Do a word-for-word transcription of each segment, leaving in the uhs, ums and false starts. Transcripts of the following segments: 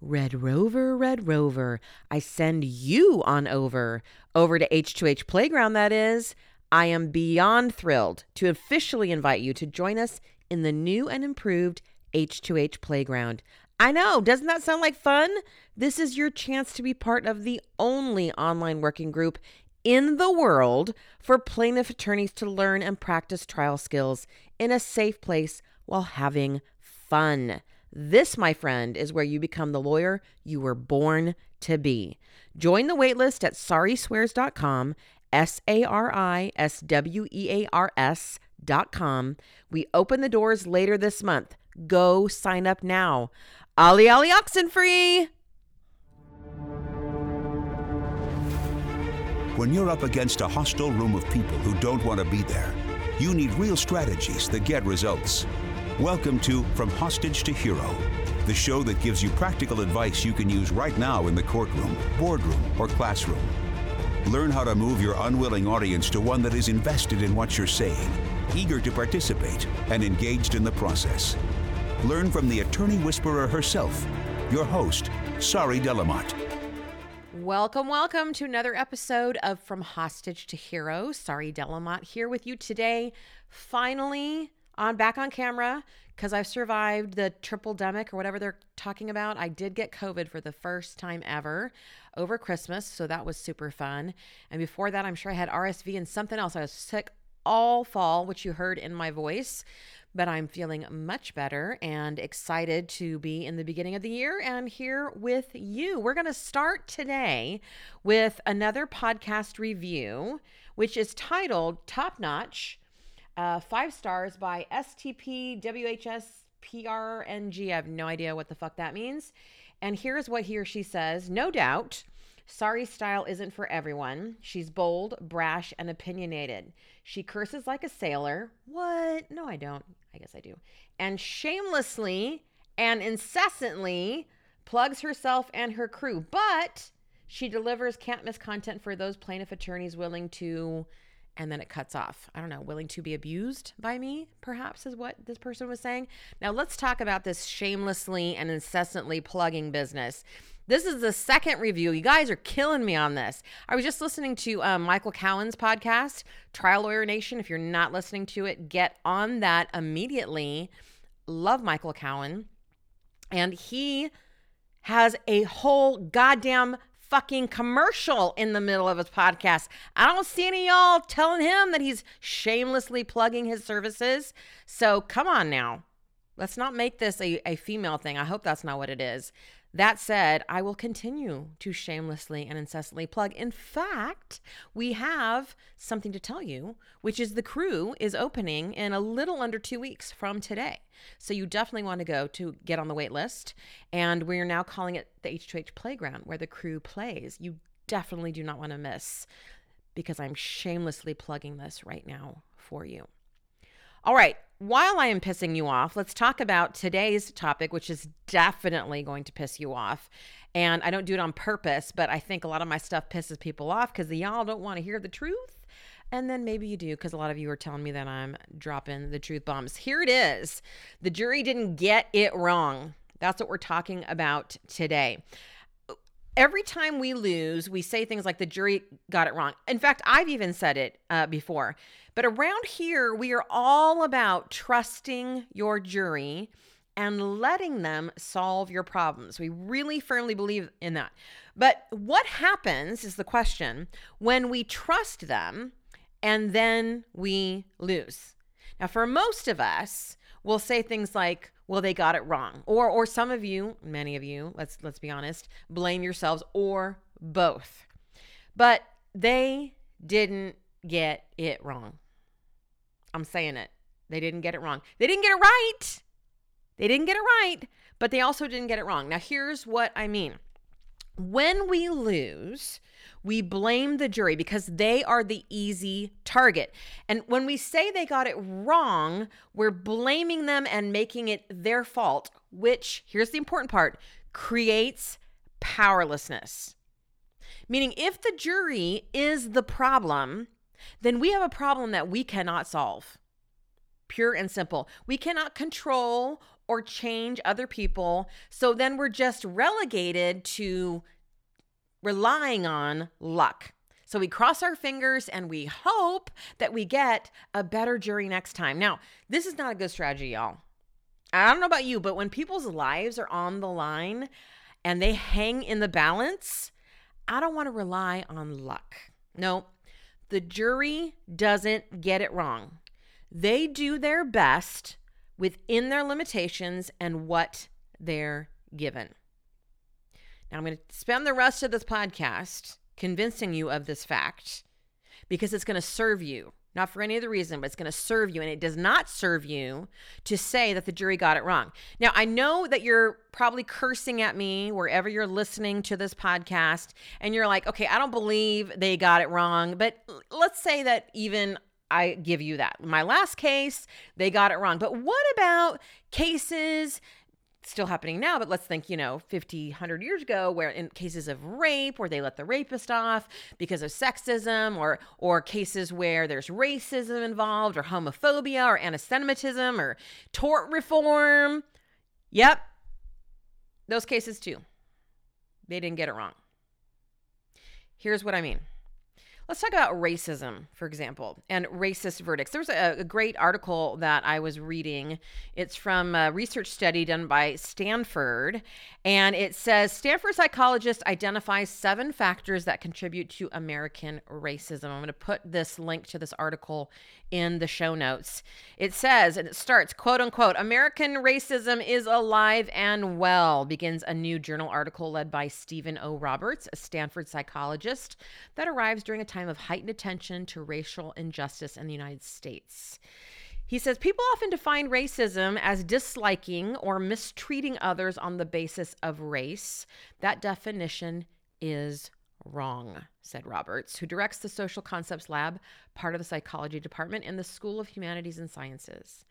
Red Rover, Red Rover, I send you on over, over to H two H Playground, that is. I am beyond thrilled to officially invite you to join us in the new and improved H two H Playground. I know, doesn't that sound like fun? This is your chance to be part of the only online working group in the world for plaintiff attorneys to learn and practice trial skills in a safe place while having fun. This, my friend, is where you become the lawyer you were born to be. Join the waitlist at sari swears dot com, S A R I S W E A R S dot com. We open the doors later this month. Go sign up now. Ollie, Ollie, Oxenfree! When you're up against a hostile room of people who don't want to be there, you need real strategies that get results. Welcome to From Hostage to Hero, the show that gives you practical advice you can use right now in the courtroom, boardroom, or classroom. Learn how to move your unwilling audience to one that is invested in what you're saying, eager to participate, and engaged in the process. Learn from the attorney whisperer herself, your host, Sari Delamotte. Welcome, welcome to another episode of From Hostage to Hero. Sari Delamotte here with you today. Finally, on back on camera, because I've survived the triple-demic or whatever they're talking about. I did get COVID for the first time ever over Christmas, so that was super fun. And before that, I'm sure I had R S V and something else. I was sick all fall, which you heard in my voice, but I'm feeling much better and excited to be in the beginning of the year and here with you. We're going to start today with another podcast review, which is titled Top Notch, Uh, five stars by S T P W H S P R N G. I have no idea what the fuck that means. And here's what he or she says. No doubt, Sari's style isn't for everyone. She's bold, brash, and opinionated. She curses like a sailor. What? No, I don't. I guess I do. And shamelessly and incessantly plugs herself and her crew. But she delivers can't-miss content for those plaintiff attorneys willing to... And then it cuts off. I don't know, willing to be abused by me, perhaps, is what this person was saying. Now let's talk about this shamelessly and incessantly plugging business. This is the second review. You guys are killing me on this. I was just listening to uh, Michael Cowan's podcast, Trial Lawyer Nation. If you're not listening to it, get on that immediately. Love Michael Cowan. And he has a whole goddamn fucking commercial in the middle of his podcast. I don't see any of y'all telling him that he's shamelessly plugging his services. So come on now. Let's not make this a, a female thing. I hope that's not what it is. That said, I will continue to shamelessly and incessantly plug. In fact, we have something to tell you, which is the crew is opening in a little under two weeks from today. So you definitely want to go to get on the wait list. And we're now calling it the H two H Playground, where the crew plays. You definitely do not want to miss, because I'm shamelessly plugging this right now for you. All right, while I am pissing you off, let's talk about today's topic, which is definitely going to piss you off. And I don't do it on purpose, but I think a lot of my stuff pisses people off because y'all don't want to hear the truth. And then maybe you do, because a lot of you are telling me that I'm dropping the truth bombs. Here it is. The jury didn't get it wrong. That's what we're talking about today. Every time we lose, we say things like the jury got it wrong. In fact, I've even said it uh, before. But around here, we are all about trusting your jury and letting them solve your problems. We really firmly believe in that. But what happens is the question when we trust them and then we lose. Now, for most of us, we'll say things like, well, they got it wrong. Or or some of you, many of you, let's let's be honest, blame yourselves or both. But they didn't get it wrong. I'm saying it. They didn't get it wrong. They didn't get it right. They didn't get it right, but they also didn't get it wrong. Now, here's what I mean. When we lose, we blame the jury because they are the easy target. And when we say they got it wrong, we're blaming them and making it their fault, which, here's the important part, creates powerlessness. Meaning, if the jury is the problem, then we have a problem that we cannot solve. Pure and simple. We cannot control or change other people. So then we're just relegated to relying on luck. So we cross our fingers and we hope that we get a better jury next time. Now, this is not a good strategy, y'all. I don't know about you, but when people's lives are on the line and they hang in the balance, I don't want to rely on luck. No, the jury doesn't get it wrong. They do their best within their limitations and what they're given. Now, I'm going to spend the rest of this podcast convincing you of this fact because it's going to serve you, not for any other reason, but it's going to serve you. And it does not serve you to say that the jury got it wrong. Now, I know that you're probably cursing at me wherever you're listening to this podcast and you're like, okay, I don't believe they got it wrong. But let's say that even I give you that. My last case, they got it wrong. But what about cases still happening now, but let's think, you know, fifty, one hundred years ago, where in cases of rape, where they let the rapist off because of sexism, or or cases where there's racism involved, or homophobia, or anti-Semitism, or tort reform. Yep. Those cases too. They didn't get it wrong. Here's what I mean. Let's talk about racism, for example, and racist verdicts. There's a, a great article that I was reading. It's from a research study done by Stanford, and it says, Stanford psychologists identify seven factors that contribute to American racism. I'm going to put this link to this article in the show notes. It says, and it starts, quote unquote, American racism is alive and well, begins a new journal article led by Stephen O. Roberts, a Stanford psychologist, that arrives during a time of heightened attention to racial injustice in the United States. He says, people often define racism as disliking or mistreating others on the basis of race. That definition is wrong, said Roberts, who directs the Social Concepts Lab, part of the psychology department in the School of Humanities and Sciences.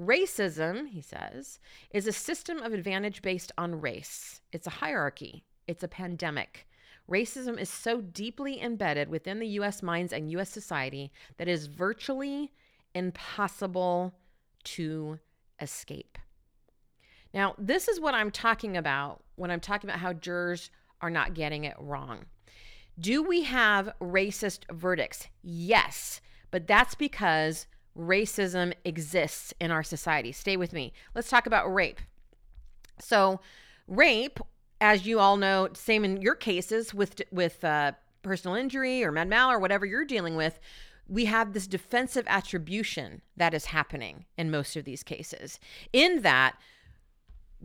Racism, he says, is a system of advantage based on race. It's a hierarchy. It's a pandemic. Racism is so deeply embedded within the U S minds and U S society that it is virtually impossible to escape. Now, this is what I'm talking about when I'm talking about how jurors are not getting it wrong. Do we have racist verdicts? Yes, but that's because racism exists in our society. Stay with me. Let's talk about rape. So, rape, as you all know, same in your cases with with uh, personal injury or med mal or whatever you're dealing with, we have this defensive attribution that is happening in most of these cases, in that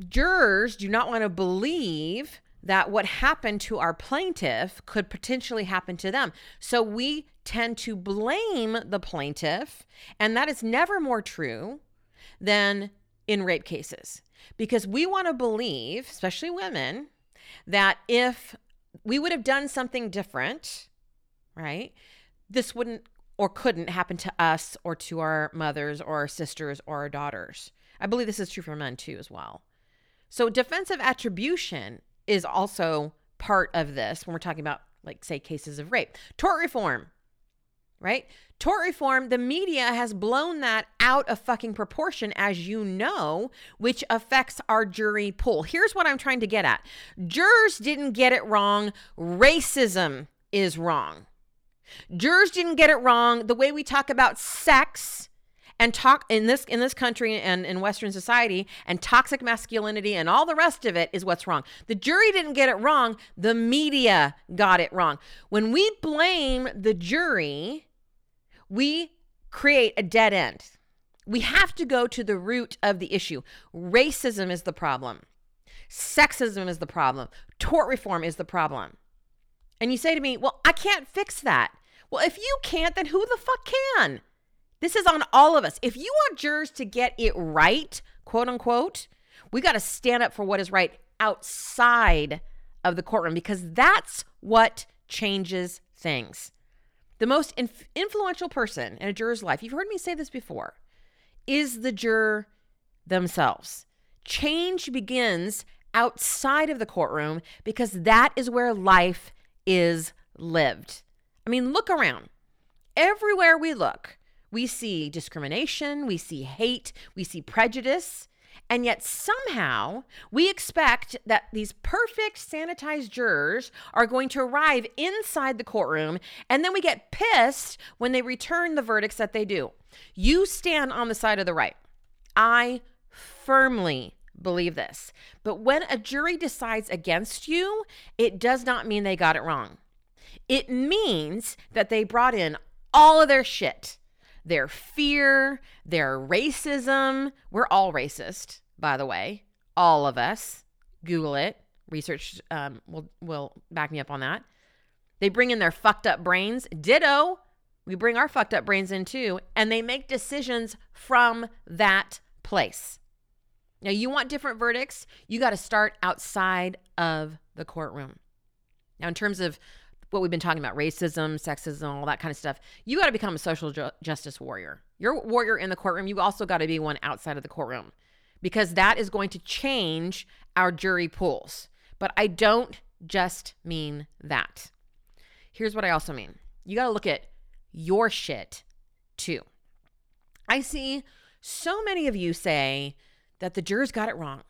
jurors do not want to believe that what happened to our plaintiff could potentially happen to them. So we tend to blame the plaintiff, and that is never more true than in rape cases. Because we want to believe, especially women, that if we would have done something different, right, this wouldn't or couldn't happen to us or to our mothers or our sisters or our daughters. I believe this is true for men too as well. So defensive attribution is also part of this when we're talking about, like, say, cases of rape. Tort reform, right? Tort reform, the media has blown that out of fucking proportion, as you know, which affects our jury pool. Here's what I'm trying to get at. Jurors didn't get it wrong. Racism is wrong. Jurors didn't get it wrong. The way we talk about sex and talk in this in this country and in Western society and toxic masculinity and all the rest of it is what's wrong. The jury didn't get it wrong. The media got it wrong. When we blame the jury, we create a dead end. We have to go to the root of the issue. Racism is the problem. Sexism is the problem. Tort reform is the problem. And you say to me, well, I can't fix that. Well, if you can't, then who the fuck can? This is on all of us. If you want jurors to get it right, quote unquote, we got to stand up for what is right outside of the courtroom, because that's what changes things. The most inf- influential person in a juror's life, you've heard me say this before, is the juror themselves. Change begins outside of the courtroom because that is where life is lived. I mean, look around. Everywhere we look, we see discrimination, we see hate, we see prejudice, And yet somehow we expect that these perfect sanitized jurors are going to arrive inside the courtroom, and then we get pissed when they return the verdicts that they do. You stand on the side of the right. I firmly believe this. But when a jury decides against you, it does not mean they got it wrong. It means that they brought in all of their shit, their fear, their racism. We're all racist, by the way, all of us. Google it. Research um, will, will back me up on that. They bring in their fucked up brains. Ditto. We bring our fucked up brains in too, and they make decisions from that place. Now, you want different verdicts? You got to start outside of the courtroom. Now, in terms of what we've been talking about, racism, sexism, all that kind of stuff, you got to become a social ju- justice warrior. You're a warrior in the courtroom. You also got to be one outside of the courtroom, because that is going to change our jury pools. But I don't just mean that. Here's what I also mean. You got to look at your shit too. I see so many of you say that the jurors got it wrong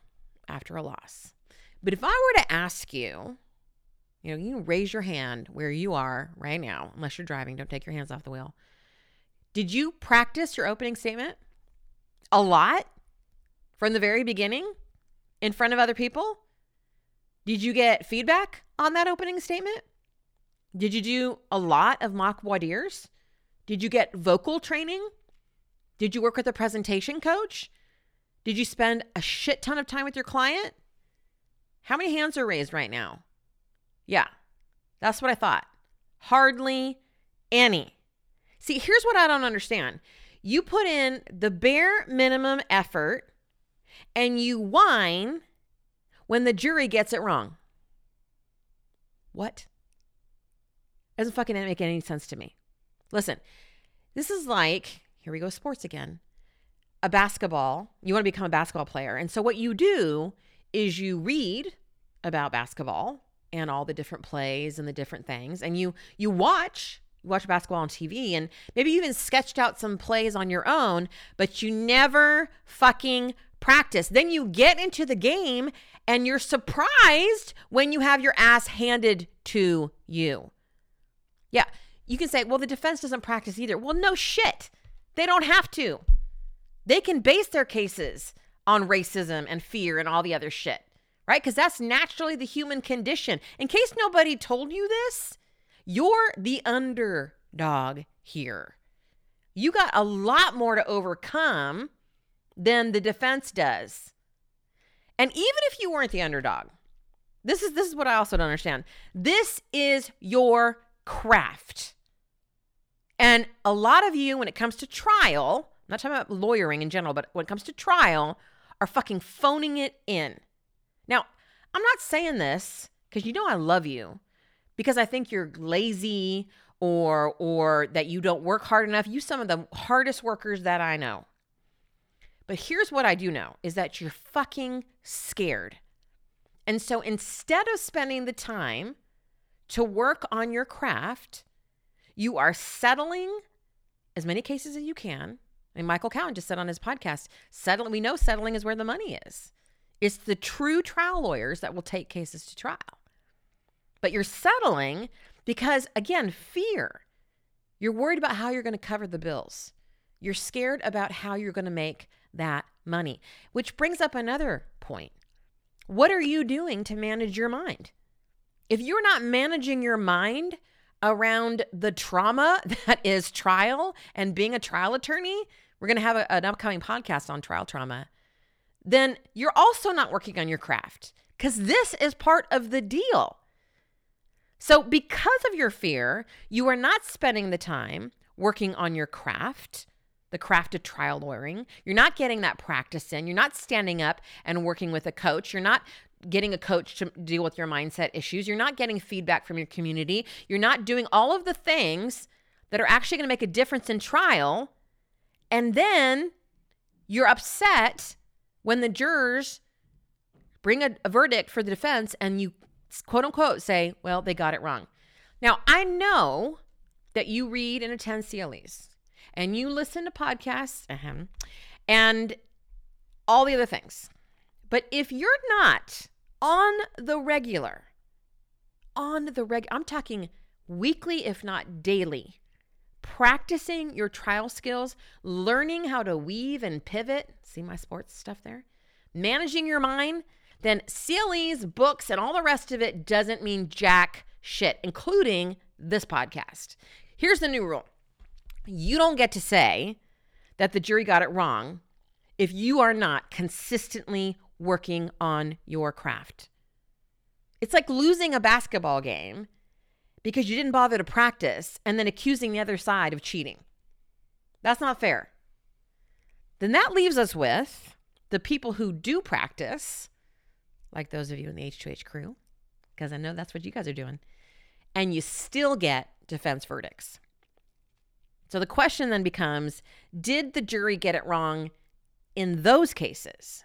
after a loss. But if I were to ask you, you know, you can raise your hand where you are right now, unless you're driving, don't take your hands off the wheel. Did you practice your opening statement a lot from the very beginning in front of other people? Did you get feedback on that opening statement? Did you do a lot of mock voir dires? Did you get vocal training? Did you work with a presentation coach? Did you spend a shit ton of time with your client? How many hands are raised right now? Yeah, that's what I thought. Hardly any. See, here's what I don't understand. You put in the bare minimum effort and you whine when the jury gets it wrong. What? Doesn't fucking make any sense to me. Listen, this is like, here we go, sports again. A basketball, you want to become a basketball player. And so what you do is you read about basketball and all the different plays and the different things. And you you watch, you watch basketball on T V, and maybe you even sketched out some plays on your own, but you never fucking practice. Then you get into the game and you're surprised when you have your ass handed to you. Yeah, you can say, well, the defense doesn't practice either. Well, no shit. They don't have to. They can base their cases on racism and fear and all the other shit, right? Because that's naturally the human condition. In case nobody told you this, you're the underdog here. You got a lot more to overcome than the defense does. And even if you weren't the underdog, this is this is what I also don't understand. This is your craft. And a lot of you, when it comes to trial, I'm not talking about lawyering in general, but when it comes to trial, are fucking phoning it in. Now, I'm not saying this because you know I love you, because I think you're lazy or or that you don't work hard enough. You're some of the hardest workers that I know. But here's what I do know, is that you're fucking scared. And so instead of spending the time to work on your craft, you are settling as many cases as you can. I mean, Michael Cowan just said on his podcast, settling, we know settling is where the money is. It's the true trial lawyers that will take cases to trial. But you're settling because, again, fear. You're worried about how you're going to cover the bills. You're scared about how you're going to make that money, which brings up another point. What are you doing to manage your mind? If you're not managing your mind around the trauma that is trial and being a trial attorney, we're going to have a, an upcoming podcast on trial trauma, then you're also not working on your craft, because this is part of the deal. So because of your fear, you are not spending the time working on your craft, the craft of trial lawyering. You're not getting that practice in. You're not standing up and working with a coach. You're not getting a coach to deal with your mindset issues. You're not getting feedback from your community. You're not doing all of the things that are actually going to make a difference in trial. And then you're upset when the jurors bring a, a verdict for the defense and you, quote unquote, say, well, they got it wrong. Now, I know that you read and attend C L Es and you listen to podcasts, uh-huh, and all the other things. But if you're not on the regular, on the reg, I'm talking weekly, if not daily, practicing your trial skills, learning how to weave and pivot, see my sports stuff there, managing your mind, then C L Es, books, and all the rest of it doesn't mean jack shit, including this podcast. Here's the new rule. You don't get to say that the jury got it wrong if you are not consistently working on your craft. It's like losing a basketball game because you didn't bother to practice and then accusing the other side of cheating. That's not fair. Then that leaves us with the people who do practice, like those of you in the H two H crew, because I know that's what you guys are doing, and you still get defense verdicts. So the question then becomes, did the jury get it wrong in those cases?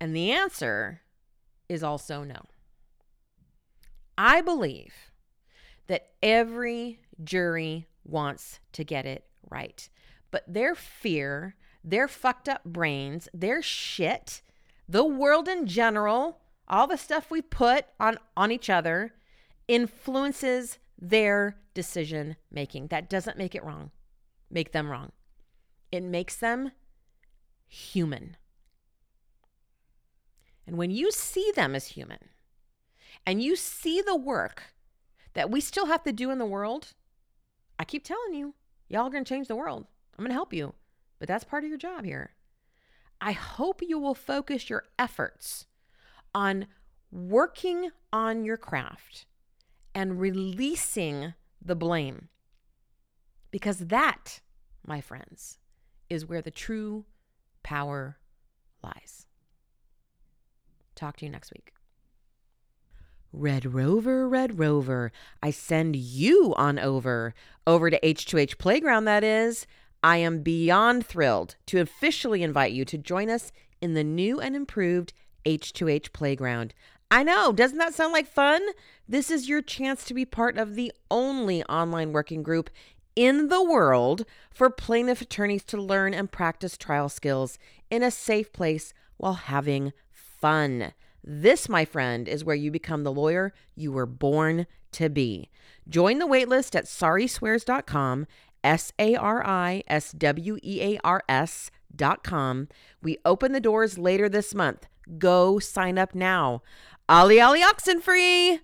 And the answer is also no. I believe that every jury wants to get it right, but their fear, their fucked up brains, their shit, the world in general, all the stuff we put on, on each other influences their decision making. That doesn't make it wrong, make them wrong. It makes them human. And when you see them as human and you see the work that we still have to do in the world, I keep telling you, y'all are going to change the world. I'm going to help you, but that's part of your job here. I hope you will focus your efforts on working on your craft and releasing the blame. Because that, my friends, is where the true power lies. Talk to you next week. Red Rover, Red Rover, I send you on over, over to H two H Playground, that is. I am beyond thrilled to officially invite you to join us in the new and improved H two H Playground. I know, doesn't that sound like fun? This is your chance to be part of the only online working group in the world for plaintiff attorneys to learn and practice trial skills in a safe place while having fun. This, my friend, is where you become the lawyer you were born to be. Join the waitlist at sari swears dot com, S A R I S W E A R S dot com. We open the doors later this month. Go sign up now. Ollie, Ollie, Oxenfree!